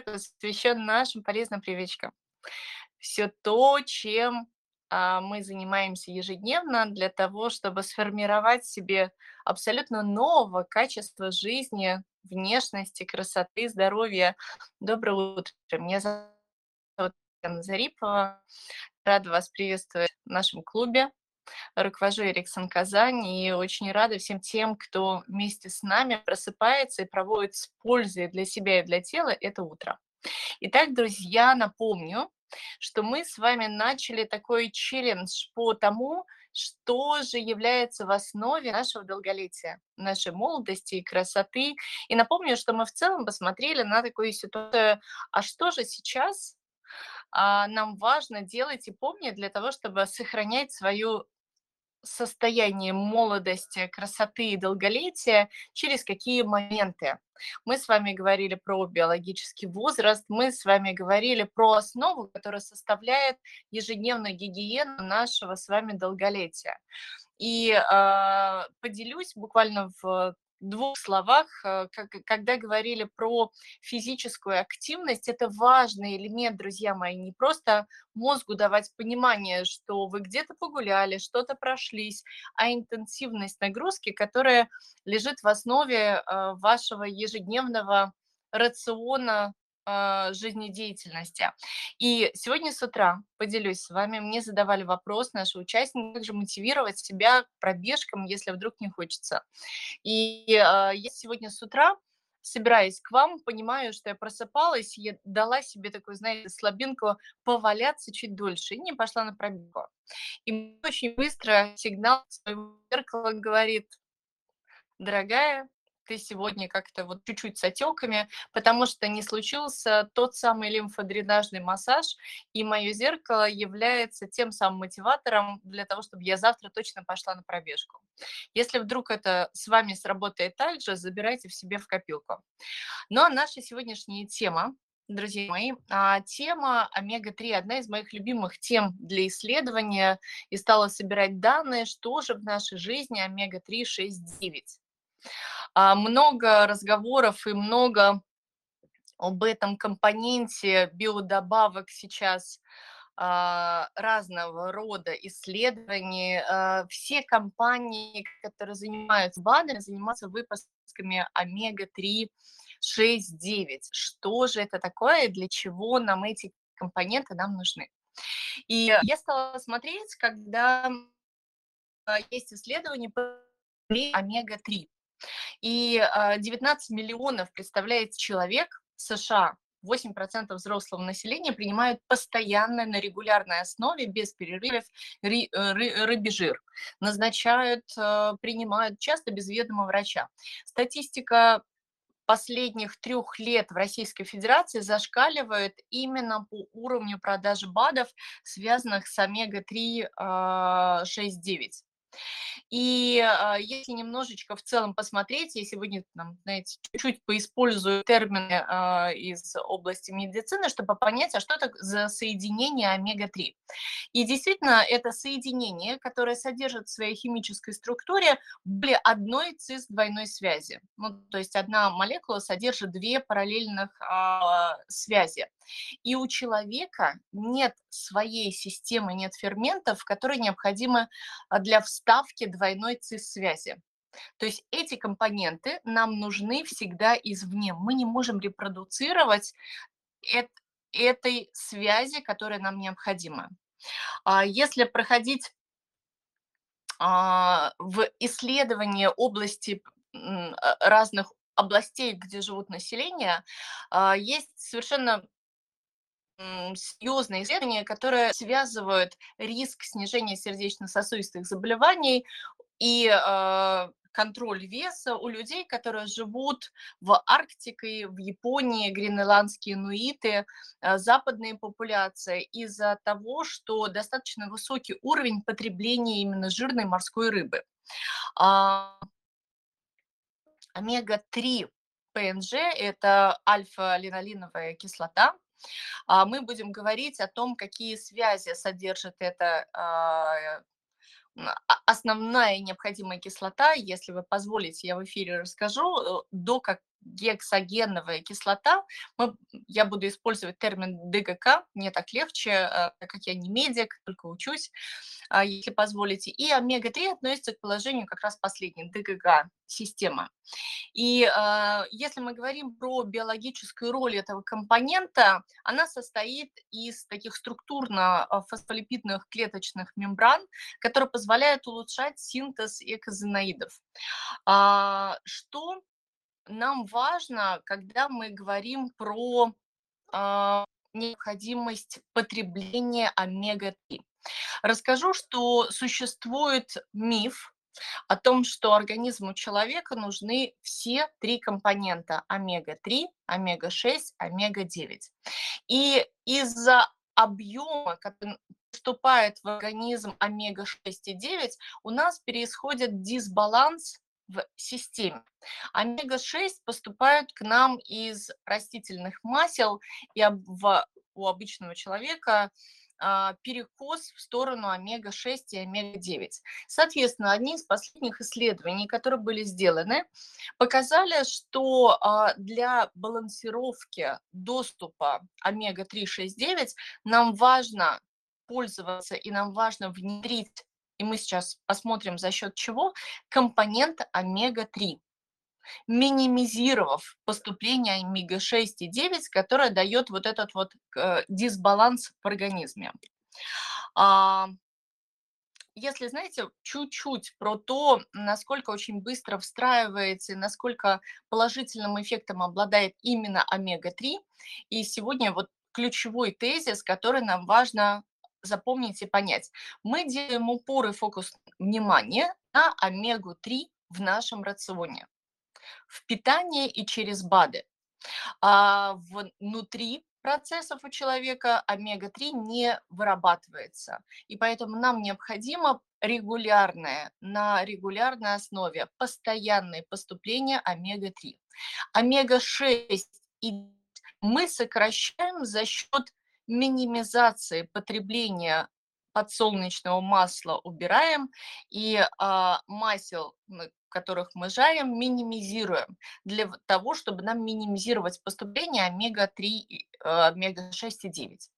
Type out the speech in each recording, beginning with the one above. посвящен нашим полезным привычкам. Все то, чем мы занимаемся ежедневно для того, чтобы сформировать себе абсолютно нового качества жизни, внешности, красоты, здоровья. Доброе утро. Меня зовут Зарипова. Рада вас приветствовать в нашем клубе. Руковожу Эриксон Казань и очень рада всем тем, кто вместе с нами просыпается и проводит с пользой для себя и для тела это утро. Итак, друзья, напомню, что мы с вами начали такой челлендж по тому, что же является в основе нашего долголетия, нашей молодости и красоты. И напомню, что мы в целом посмотрели на такую ситуацию, а что же сейчас нам важно делать и помнить для того, чтобы сохранять свою состояние молодости, красоты и долголетия, через какие моменты. Мы с вами говорили про биологический возраст, мы с вами говорили про основу, которая составляет ежедневную гигиену нашего с вами долголетия. И поделюсь буквально в двух словах, когда говорили про физическую активность, это важный элемент, друзья мои, не просто мозгу давать понимание, что вы где-то погуляли, что-то прошлись, а интенсивность нагрузки, которая лежит в основе вашего ежедневного рациона жизнедеятельности. И сегодня с утра поделюсь с вами, мне задавали вопрос наши участники, как же мотивировать себя к пробежкам, если вдруг не хочется. И я сегодня с утра, собираясь к вам, понимаю, что я просыпалась, я дала себе такую, знаете, слабинку поваляться чуть дольше и не пошла на пробежку. И очень быстро сигнал своего зеркала говорит: дорогая, ты сегодня как-то вот чуть-чуть с отеками, потому что не случился тот самый лимфодренажный массаж, и мое зеркало является тем самым мотиватором для того, чтобы я завтра точно пошла на пробежку. Если вдруг это с вами сработает так же, забирайте в себе в копилку. Ну а наша сегодняшняя тема, друзья мои, тема омега-3, одна из моих любимых тем для исследования, и стала собирать данные, что же в нашей жизни омега-3, 6, 9. Много разговоров и много об этом компоненте биодобавок сейчас, разного рода исследований. Все компании, которые занимаются БАДами, занимаются выпусками омега-3, 6, 9. Что же это такое и для чего нам эти компоненты нам нужны? И я стала смотреть, когда есть исследования по омега-3. И 19 миллионов, представляет, человек в США, 8% взрослого населения принимают постоянно на регулярной основе, без перерывов, рыбий жир. Назначают, принимают часто без ведома врача. Статистика последних 3 лет в Российской Федерации зашкаливает именно по уровню продажи БАДов, связанных с омега-3, 6, 9. И если немножечко в целом посмотреть, я сегодня, знаете, чуть-чуть поиспользую термины из области медицины, чтобы понять, а что это за соединение омега-3. И действительно, это соединение, которое содержит в своей химической структуре более одной цис-двойной связи. Ну, то есть одна молекула содержит две параллельных связи. И у человека нет своей системы, нет ферментов, которые необходимы для вставки двойной цис-связи. То есть эти компоненты нам нужны всегда извне. Мы не можем репродуцировать этой связи, которая нам необходима. Если проходить в исследование области разных областей, где живут население, есть совершенно серьезные исследования, которые связывают риск снижения сердечно-сосудистых заболеваний и контроль веса у людей, которые живут в Арктике, в Японии, гренландские инуиты, западные популяции, из-за того, что достаточно высокий уровень потребления именно жирной морской рыбы. Омега-3 ПНЖ – это альфа-линолиновая кислота. Мы будем говорить о том, какие связи содержит эта основная необходимая кислота. Если вы позволите, я в эфире расскажу, до гексогеновая кислота, я буду использовать термин ДГК, мне так легче, так как я не медик, только учусь, если позволите. И омега-3 относится к положению как раз последней, ДГК-система. И если мы говорим про биологическую роль этого компонента, она состоит из таких структурно-фосфолипидных клеточных мембран, которые позволяют улучшать синтез экозаноидов. Что нам важно, когда мы говорим про необходимость потребления омега-3. Расскажу, что существует миф о том, что организму человека нужны все три компонента – омега-3, омега-6, омега-9. И из-за объема, который поступает в организм омега-6 и 9, у нас происходит дисбаланс в системе. Омега-6 поступают к нам из растительных масел, и у обычного человека перекос в сторону омега-6 и омега-9. Соответственно, одни из последних исследований, которые были сделаны, показали, что для балансировки доступа омега-3, 6, 9 нам важно пользоваться и нам важно внедрить, и мы сейчас посмотрим за счет чего, компонент омега-3, минимизировав поступление омега-6 и 9, которое дает вот этот вот дисбаланс в организме. Если, знаете, чуть-чуть про то, насколько очень быстро встраивается и насколько положительным эффектом обладает именно омега-3, и сегодня вот ключевой тезис, который нам важно запомнить и понять. Мы делаем упор и фокус внимания на омегу-3 в нашем рационе, в питании и через БАДы. А внутри процессов у человека омега-3 не вырабатывается, и поэтому нам необходимо регулярное, на регулярной основе постоянное поступление омега-3. Омега-6 мы сокращаем за счет минимизации потребления подсолнечного масла, убираем, и масел, которых мы жарим, минимизируем для того, чтобы нам минимизировать поступление омега-3, омега-6 и 9.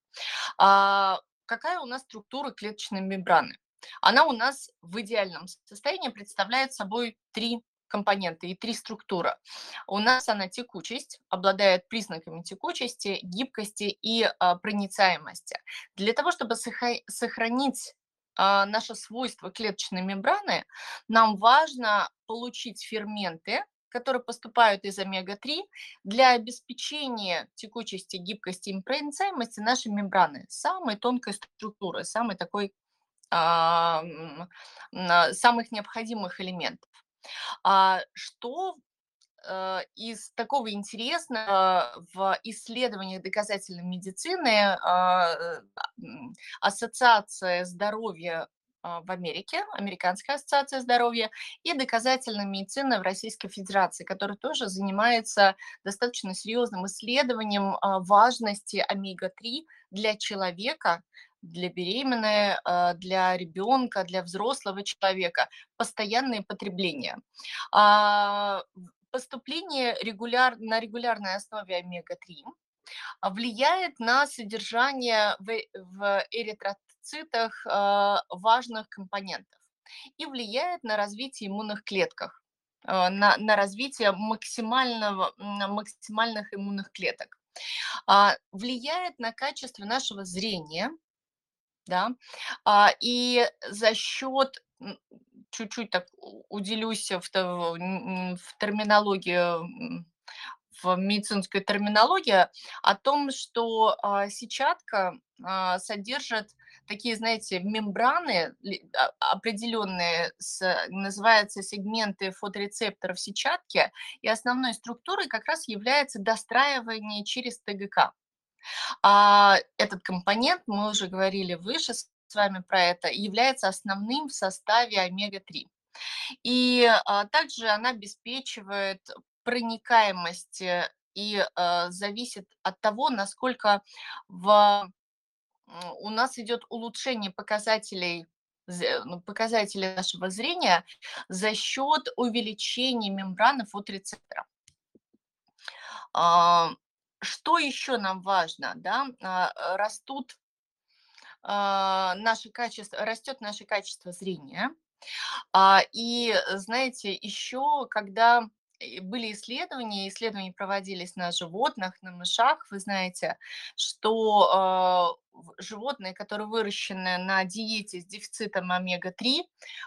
Какая у нас структура клеточной мембраны? Она у нас в идеальном состоянии представляет собой три компоненты и три структуры. У нас она текучесть, обладает признаками текучести, гибкости и проницаемости. Для того, чтобы сохранить наше свойство клеточной мембраны, нам важно получить ферменты, которые поступают из омега-3 для обеспечения текучести, гибкости и проницаемости нашей мембраны, самой тонкой структуры, самой такой, самых необходимых элементов. Что из такого интересного в исследованиях доказательной медицины Ассоциация здоровья в Америке, Американская ассоциация здоровья и доказательной медицины в Российской Федерации, которая тоже занимается достаточно серьезным исследованием важности омега-3 для человека, для беременной, для ребенка, для взрослого человека, постоянное потребление. Поступление на регулярной основе омега-3 влияет на содержание в эритроцитах важных компонентов и влияет на развитие иммунных клеток, на развитие максимальных иммунных клеток. Влияет на качество нашего зрения, да, и за счет, чуть-чуть так уделюсь в терминологии, в медицинской терминологии, о том, что сетчатка содержит такие, знаете, мембраны определенные, называются сегменты фоторецепторов сетчатки, и основной структурой как раз является достраивание через ТГК. Этот компонент, мы уже говорили выше с вами про это, является основным в составе омега-3. И также она обеспечивает проникаемость и зависит от того, насколько у нас идет улучшение показателей нашего зрения за счет увеличения мембраны фоторецепторов. Что еще нам важно? Да? Растут наше качество, растет наше качество зрения. И, знаете, еще когда были исследования проводились на животных, на мышах, вы знаете, что животные, которые выращены на диете с дефицитом омега-3,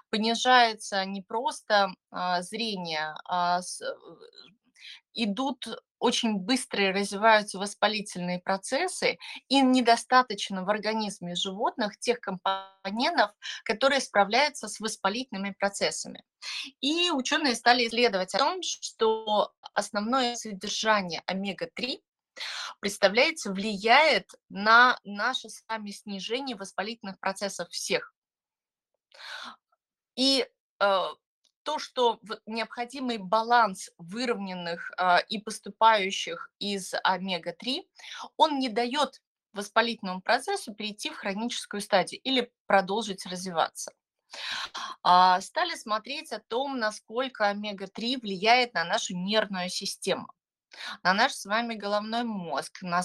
понижается не просто зрение, идут очень быстро развиваются воспалительные процессы, и недостаточно в организме животных тех компонентов, которые справляются с воспалительными процессами. И ученые стали исследовать о том, что основное содержание омега-3, представляете, влияет на наше с вами снижение воспалительных процессов всех. И то, что необходимый баланс выровненных и поступающих из омега-3, он не дает воспалительному процессу перейти в хроническую стадию или продолжить развиваться. Стали смотреть о том, насколько омега-3 влияет на нашу нервную систему, на наш с вами головной мозг, на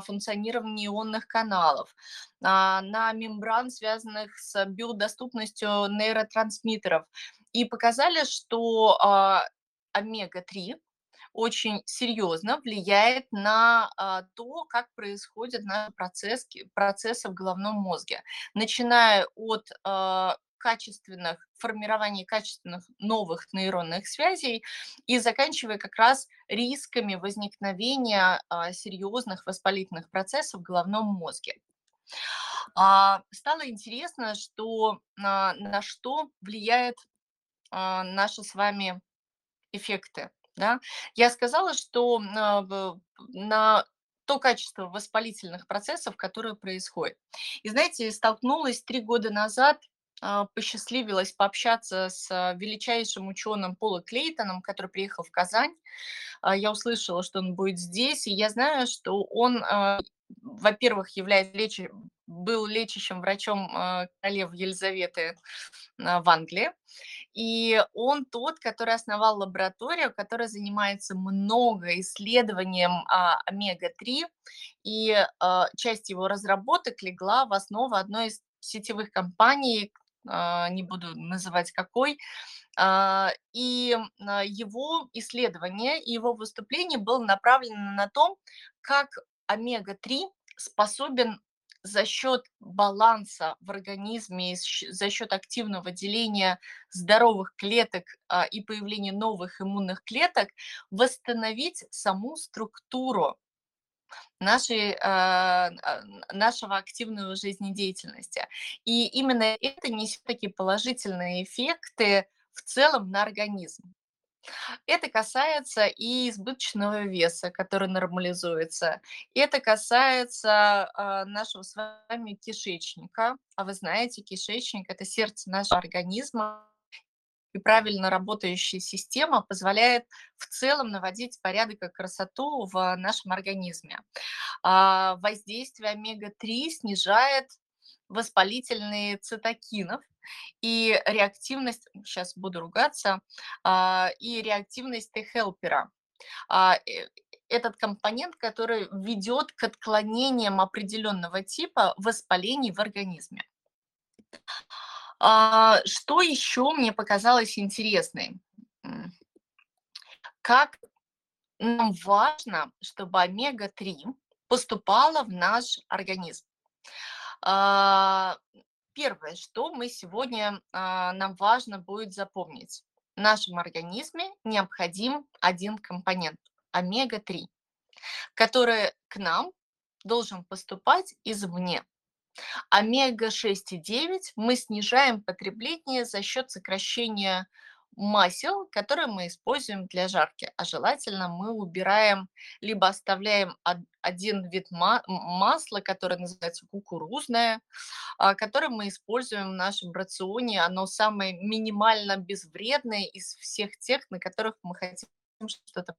функционирование ионных каналов, на мембран, связанных с биодоступностью нейротрансмиттеров. И показали, что омега-3 очень серьезно влияет на то, как происходит процессы в головном мозге, начиная от формирования качественных новых нейронных связей и заканчивая как раз рисками возникновения серьезных воспалительных процессов в головном мозге. Стало интересно, что на что влияет наши с вами эффекты. Да? Я сказала, что на то качество воспалительных процессов, которые происходят. И знаете, столкнулась 3 года назад, посчастливилось пообщаться с величайшим ученым Полом Клейтоном, который приехал в Казань. Я услышала, что он будет здесь, и я знаю, что он, во-первых, был лечащим врачом королевы Елизаветы в Англии, и он тот, который основал лабораторию, которая занимается много исследованием омега-3, и часть его разработок легла в основу одной из сетевых компаний, не буду называть какой, и его исследование и его выступление было направлено на то, как омега-3 способен за счет баланса в организме, за счет активного деления здоровых клеток и появления новых иммунных клеток восстановить саму структуру нашего активного жизнедеятельности. И именно это несет такие положительные эффекты в целом на организм. Это касается и избыточного веса, который нормализуется. Это касается нашего с вами кишечника. А вы знаете, кишечник – это сердце нашего организма. И правильно работающая система позволяет в целом наводить порядок и красоту в нашем организме. Воздействие омега-3 снижает воспалительные цитокинов и реактивность, сейчас буду ругаться, и реактивность Т-хелпера. Этот компонент, который ведет к отклонениям определенного типа воспалений в организме. Что еще мне показалось интересным? Как нам важно, чтобы омега-3 поступала в наш организм. Первое, что нам важно будет запомнить. В нашем организме необходим один компонент – омега-3, который к нам должен поступать извне. Омега-6 и 9 мы снижаем потребление за счет сокращения масел, которые мы используем для жарки, а желательно мы убираем, либо оставляем один вид масла, которое называется кукурузное, которое мы используем в нашем рационе, оно самое минимально безвредное из всех тех, на которых мы хотим что-то.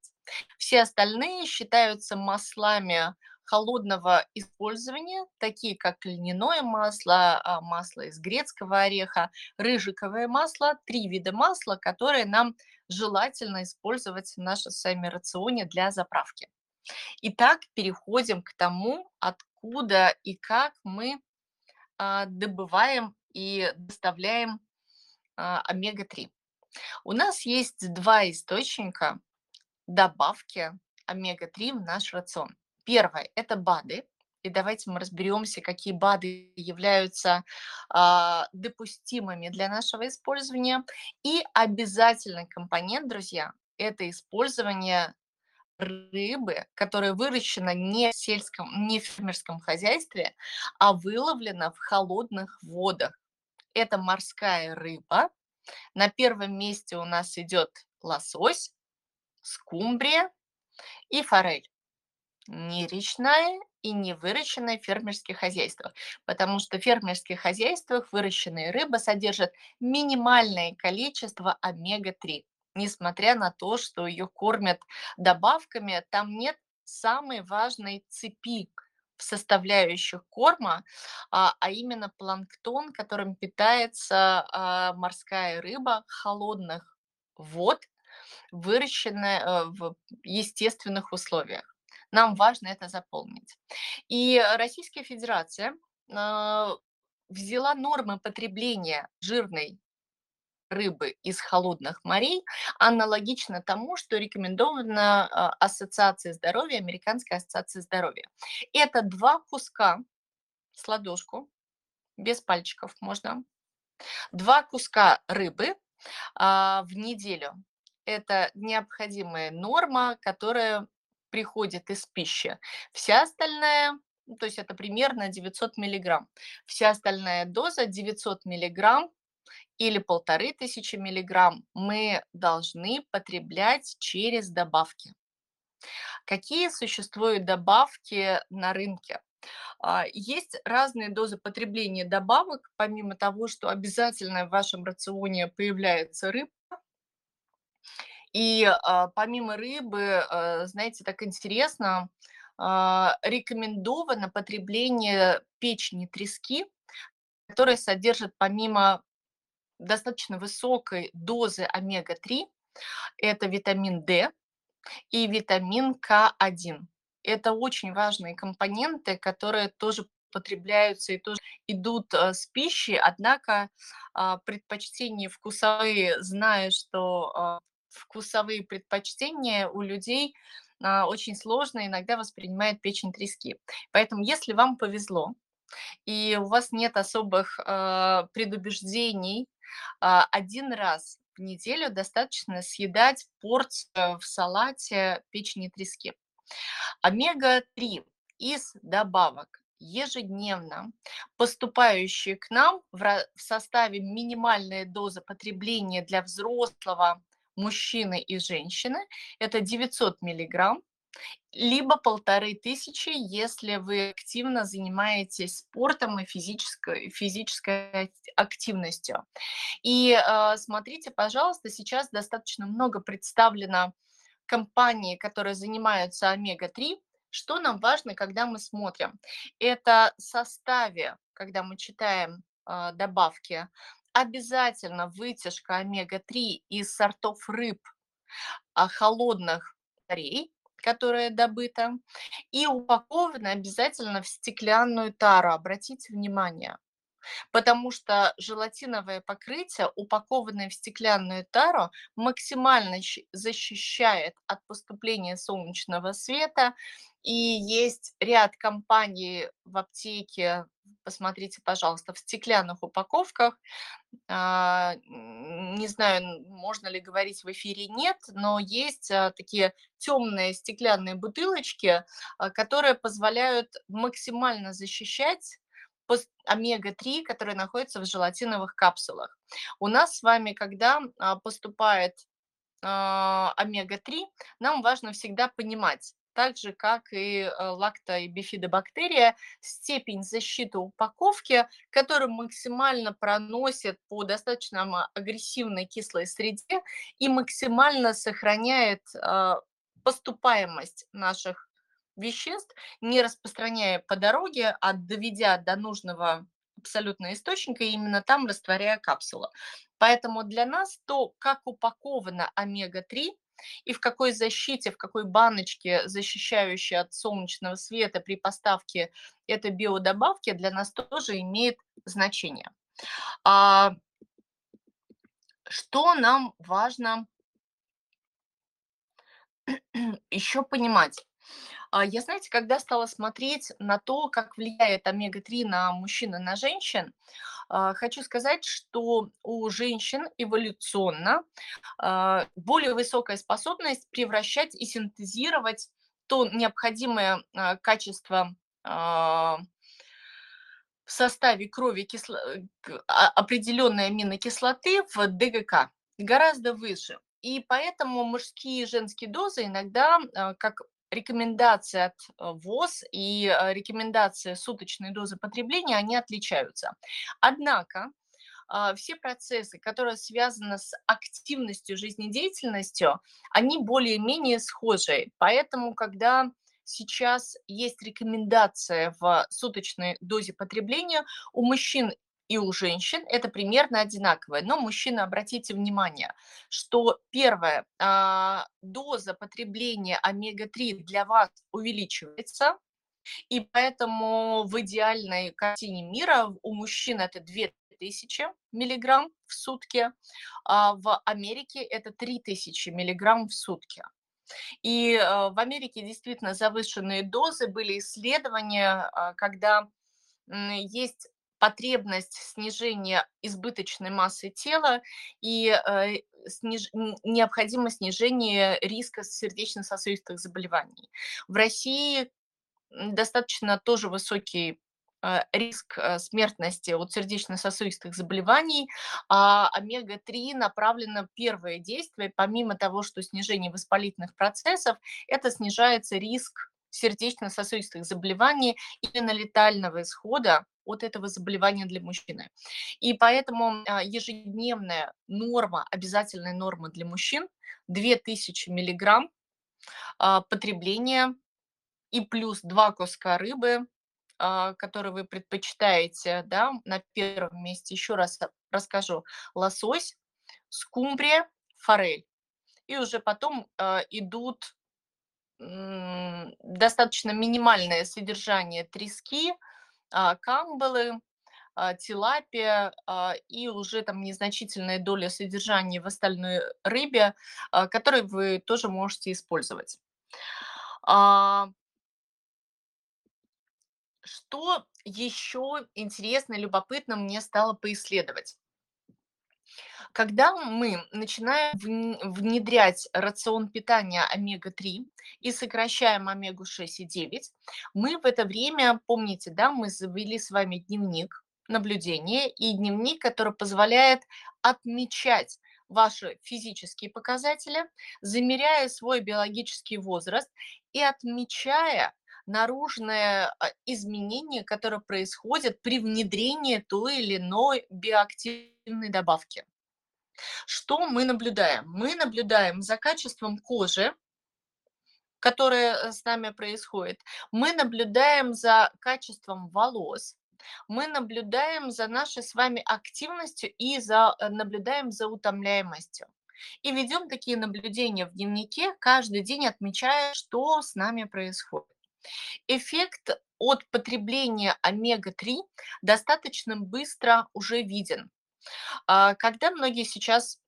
Все остальные считаются маслами холодного использования, такие как льняное масло, масло из грецкого ореха, рыжиковое масло, 3 вида масла, которые нам желательно использовать в нашем с вами рационе для заправки. Итак, переходим к тому, откуда и как мы добываем и доставляем омега-3. У нас есть 2 источника добавки омега-3 в наш рацион. Первое – это БАДы. И давайте мы разберемся, какие БАДы являются допустимыми для нашего использования. И обязательный компонент, друзья, это использование рыбы, которая выращена не в сельском, не в фермерском хозяйстве, а выловлена в холодных водах. Это морская рыба. На первом месте у нас идет лосось, скумбрия и форель. Не речная и не выращенная в фермерских хозяйствах, потому что в фермерских хозяйствах выращенные рыбы содержат минимальное количество омега-3. Несмотря на то, что ее кормят добавками, там нет самой важной цепи в составляющих корма, а именно планктон, которым питается морская рыба холодных вод, выращенная в естественных условиях. Нам важно это запомнить. И Российская Федерация взяла нормы потребления жирной рыбы из холодных морей аналогично тому, что рекомендовано Ассоциацией здоровья, Американской ассоциацией здоровья. Это 2 куска с ладошку, без пальчиков можно, 2 куска рыбы в неделю. Это необходимая норма, которая приходит из пищи. Вся остальная, то есть это примерно 900 миллиграмм, вся остальная доза 900 миллиграмм или 1500 миллиграмм мы должны потреблять через добавки. Какие существуют добавки на рынке? Есть разные дозы потребления добавок, помимо того, что обязательно в вашем рационе появляется рыба. И помимо рыбы, знаете, так интересно, рекомендовано потребление печени трески, которая содержит помимо достаточно высокой дозы омега-3, это витамин D и витамин К1. Это очень важные компоненты, которые тоже потребляются и тоже идут с пищей, однако предпочтения вкусовые, зная, что вкусовые предпочтения у людей очень сложно иногда воспринимают печень трески. Поэтому, если вам повезло, и у вас нет особых предубеждений, один раз в неделю достаточно съедать порцию в салате печени трески. Омега-3 из добавок, ежедневно поступающие к нам в составе минимальной дозы потребления для взрослого мужчины и женщины, это 900 миллиграмм, либо 1500, если вы активно занимаетесь спортом и физической активностью. И смотрите, пожалуйста, сейчас достаточно много представлено компаний, которые занимаются омега-3. Что нам важно, когда мы смотрим? Это в составе, когда мы читаем добавки, обязательно вытяжка омега-3 из сортов рыб холодных морей, которая добыта, и упакована обязательно в стеклянную тару. Обратите внимание, потому что желатиновое покрытие, упакованное в стеклянную тару, максимально защищает от поступления солнечного света. И есть ряд компаний в аптеке, посмотрите, пожалуйста, в стеклянных упаковках. Не знаю, можно ли говорить в эфире, нет, но есть такие темные стеклянные бутылочки, которые позволяют максимально защищать омега-3, которые находятся в желатиновых капсулах. У нас с вами, когда поступает омега-3, нам важно всегда понимать, так же, как и лакто- и бифидобактерия, степень защиты упаковки, которая максимально проносит по достаточно агрессивной кислой среде и максимально сохраняет поступаемость наших веществ, не распространяя по дороге, а доведя до нужного абсолютного источника, и именно там растворяя капсулу. Поэтому для нас то, как упакована омега-3, и в какой защите, в какой баночке, защищающей от солнечного света при поставке этой биодобавки, для нас тоже имеет значение. Что нам важно еще понимать? Я, знаете, когда стала смотреть на то, как влияет омега-3 на мужчин и на женщин, хочу сказать, что у женщин эволюционно более высокая способность превращать и синтезировать то необходимое качество в составе крови определенной аминокислоты в ДГК гораздо выше. И поэтому мужские и женские дозы иногда, как рекомендации от ВОЗ и рекомендации суточной дозы потребления, они отличаются. Однако все процессы, которые связаны с активностью, жизнедеятельностью, они более-менее схожи. Поэтому, когда сейчас есть рекомендация в суточной дозе потребления у мужчин и у женщин, это примерно одинаковое. Но, мужчины, обратите внимание, что первое, доза потребления омега-3 для вас увеличивается, и поэтому в идеальной картине мира у мужчин это 2000 миллиграмм в сутки, а в Америке это 3000 миллиграмм в сутки. И в Америке действительно завышенные дозы, были исследования, когда есть потребность снижения избыточной массы тела и необходимо снижение риска сердечно-сосудистых заболеваний. В России достаточно тоже высокий риск смертности от сердечно-сосудистых заболеваний, а омега-3 направлено первое действие, помимо того, что снижение воспалительных процессов, это снижается риск сердечно-сосудистых заболеваний именно летального исхода от этого заболевания для мужчины. И поэтому ежедневная норма, обязательная норма для мужчин 2000 миллиграмм потребления и плюс 2 куска рыбы, которые вы предпочитаете, да, на первом месте, еще раз расскажу, лосось, скумбрия, форель. И уже потом идут достаточно минимальное содержание трески, камбалы, тилапия и уже там незначительная доля содержания в остальной рыбе, которую вы тоже можете использовать. Что еще интересно и любопытно мне стало поисследовать? Когда мы начинаем внедрять рацион питания омега-3 и сокращаем омегу-6 и 9, мы в это время, помните, да, мы завели с вами дневник наблюдения и дневник, который позволяет отмечать ваши физические показатели, замеряя свой биологический возраст и отмечая наружное изменение, которое происходит при внедрении той или иной биоактивной добавки. Что мы наблюдаем? Мы наблюдаем за качеством кожи, которое с нами происходит. Мы наблюдаем за качеством волос. Мы наблюдаем за нашей с вами активностью и наблюдаем за утомляемостью. И ведем такие наблюдения в дневнике, каждый день отмечая, что с нами происходит. Эффект от потребления омега-3 достаточно быстро уже виден. Когда многие сейчас,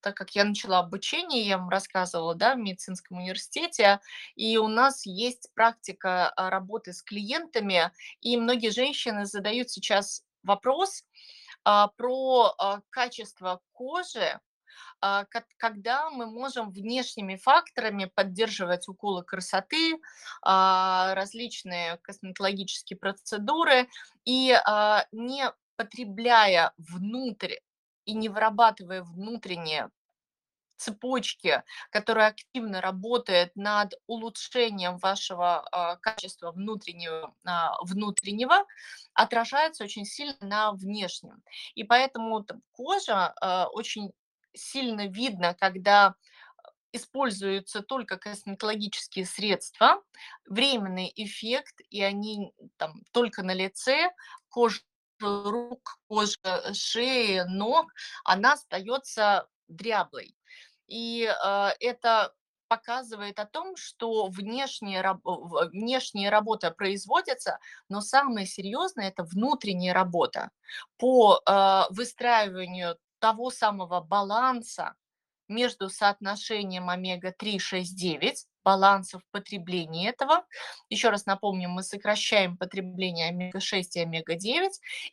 так как я начала обучение, я вам рассказывала, да, в медицинском университете, и у нас есть практика работы с клиентами, и многие женщины задают сейчас вопрос про качество кожи, когда мы можем внешними факторами поддерживать уколы красоты, различные косметологические процедуры, и не потребляя внутрь и не вырабатывая внутренние цепочки, которые активно работают над улучшением вашего качества внутреннего, отражаются очень сильно на внешнем. И поэтому там, кожа очень сильно видно, когда используются только косметологические средства, временный эффект, и они там только на лице, кожа рук, кожа шеи, ног, она остается дряблой. И это показывает о том, что внешняя работа производится, но самое серьезное – это внутренняя работа по выстраиванию того самого баланса между соотношением омега-3, 6, 9, балансов потребления этого. Еще раз напомню, мы сокращаем потребление омега-6 и омега-9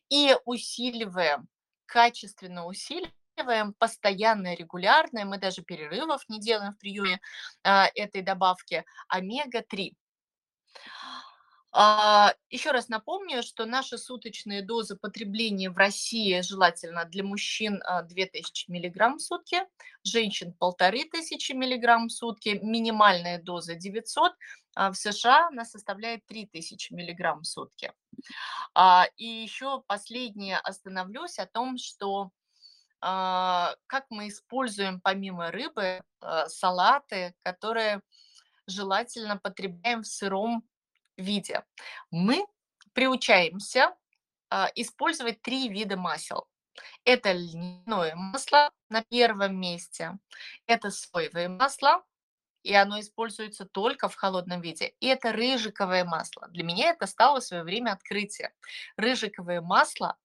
и усиливаем, качественно усиливаем, постоянное, регулярное, мы даже перерывов не делаем в приеме этой добавки, омега-3. Еще раз напомню, что наши суточные дозы потребления в России желательно для мужчин 2000 мг в сутки, женщин 1500 мг в сутки, минимальная доза 900, в США она составляет 3000 мг в сутки. И еще последнее остановлюсь о том, что как мы используем помимо рыбы салаты, которые желательно потребляем в сыром виде. Мы приучаемся использовать 3 вида масел. Это льняное масло на первом месте, это соевое масло, и оно используется только в холодном виде, и это рыжиковое масло. Для меня это стало в свое время открытие. Рыжиковое масло,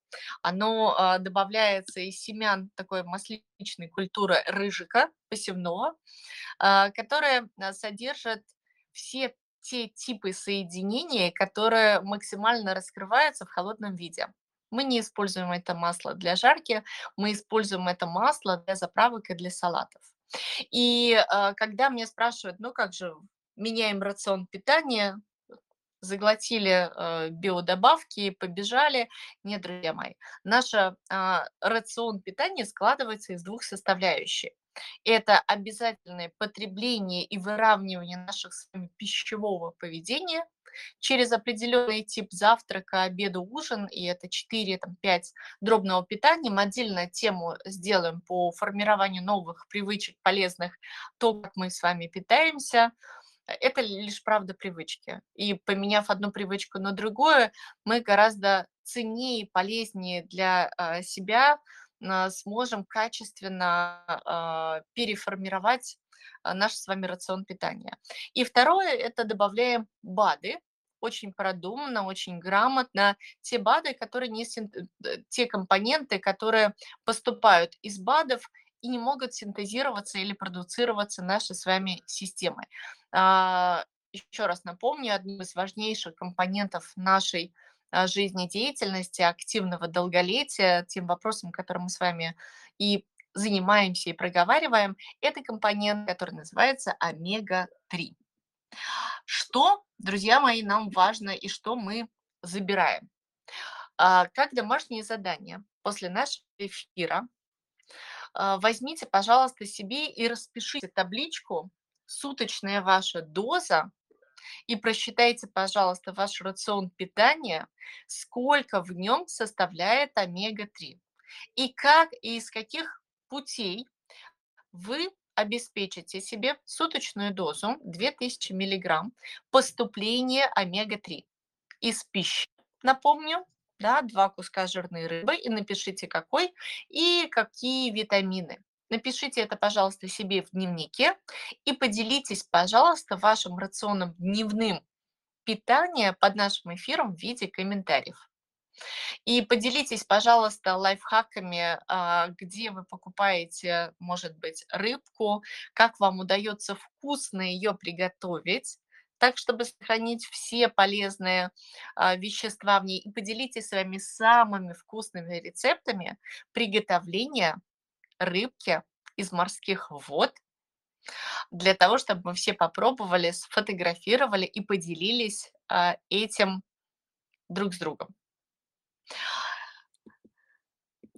оно добавляется из семян такой масличной культуры рыжика посевного, которая содержит все те типы соединений, которые максимально раскрываются в холодном виде. Мы не используем это масло для жарки, мы используем это масло для заправок и для салатов. И когда меня спрашивают, ну как же, меняем рацион питания, заглотили биодобавки и побежали. Нет, друзья мои, наш рацион питания складывается из 2 составляющих. Это обязательное потребление и выравнивание наших с вами пищевого поведения через определенный тип завтрака, обеда, ужин, и это 4-5 дробного питания. Мы отдельно тему сделаем по формированию новых привычек полезных, то, как мы с вами питаемся. Это лишь, правда, привычки. И поменяв одну привычку на другую, мы гораздо ценнее и полезнее для себя сможем качественно переформировать наш с вами рацион питания. И второе, это добавляем БАДы, очень продуманно, очень грамотно, те БАДы, которые не те компоненты, которые поступают из БАДов и не могут синтезироваться или продуцироваться нашей с вами системой. Еще раз напомню, одним из важнейших компонентов нашей жизнедеятельности, активного долголетия, тем вопросом, которым мы с вами и занимаемся, и проговариваем, это компонент, который называется омега-3. Что, друзья мои, нам важно и что мы забираем? Как домашнее задание после нашего эфира возьмите, пожалуйста, себе и распишите табличку «Суточная ваша доза» и просчитайте, пожалуйста, ваш рацион питания, сколько в нем составляет омега-3. И как и из каких путей вы обеспечите себе суточную дозу 2000 мг поступления омега-3 из пищи. Напомню, 2 куска жирной рыбы, и напишите какой и какие витамины. Напишите это, пожалуйста, себе в дневнике и поделитесь, пожалуйста, вашим рационом дневным питания под нашим эфиром в виде комментариев. И поделитесь, пожалуйста, лайфхаками, где вы покупаете, может быть, рыбку, как вам удается вкусно ее приготовить, так, чтобы сохранить все полезные вещества в ней. И поделитесь своими самыми вкусными рецептами приготовления рыбки из морских вод, для того, чтобы мы все попробовали, сфотографировали и поделились этим друг с другом.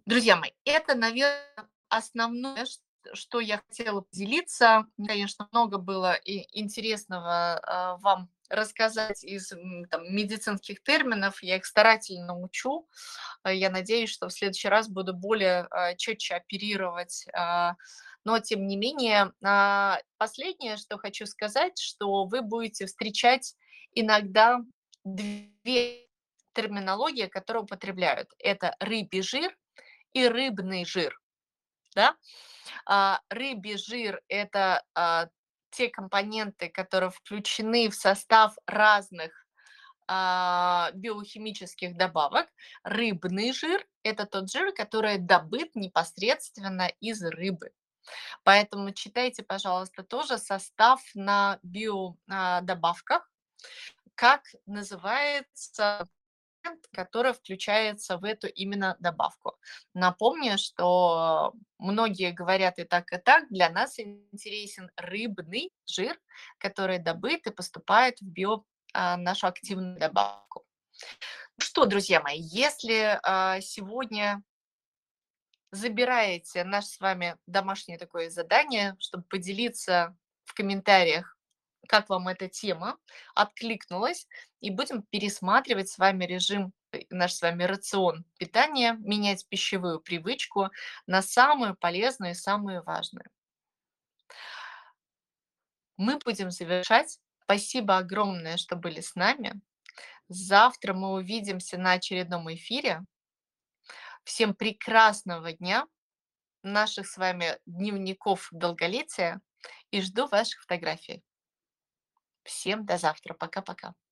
Друзья мои, это, наверное, основное, что я хотела поделиться. Конечно, много было интересного вам рассказать из медицинских терминов, я их старательно учу. Я надеюсь, что в следующий раз буду более четче оперировать но тем не менее последнее, что хочу сказать, что вы будете встречать иногда две терминологии, которые употребляют. Это рыбий жир и рыбный жир. Да? Рыбий жир – это те компоненты, которые включены в состав разных биохимических добавок. Рыбный жир – это тот жир, который добыт непосредственно из рыбы. Поэтому читайте, пожалуйста, тоже состав на биодобавках, как называется, который включается в эту именно добавку. Напомню, что многие говорят и так, и так. Для нас интересен рыбный жир, который добыт и поступает в нашу активную добавку. Что, друзья мои, если сегодня забираете наше с вами домашнее такое задание, чтобы поделиться в комментариях, как вам эта тема откликнулась, и будем пересматривать с вами режим, наш с вами рацион питания, менять пищевую привычку на самую полезную и самую важную. Мы будем завершать. Спасибо огромное, что были с нами. Завтра мы увидимся на очередном эфире. Всем прекрасного дня, наших с вами дневников долголетия, и жду ваших фотографий. Всем до завтра. Пока-пока.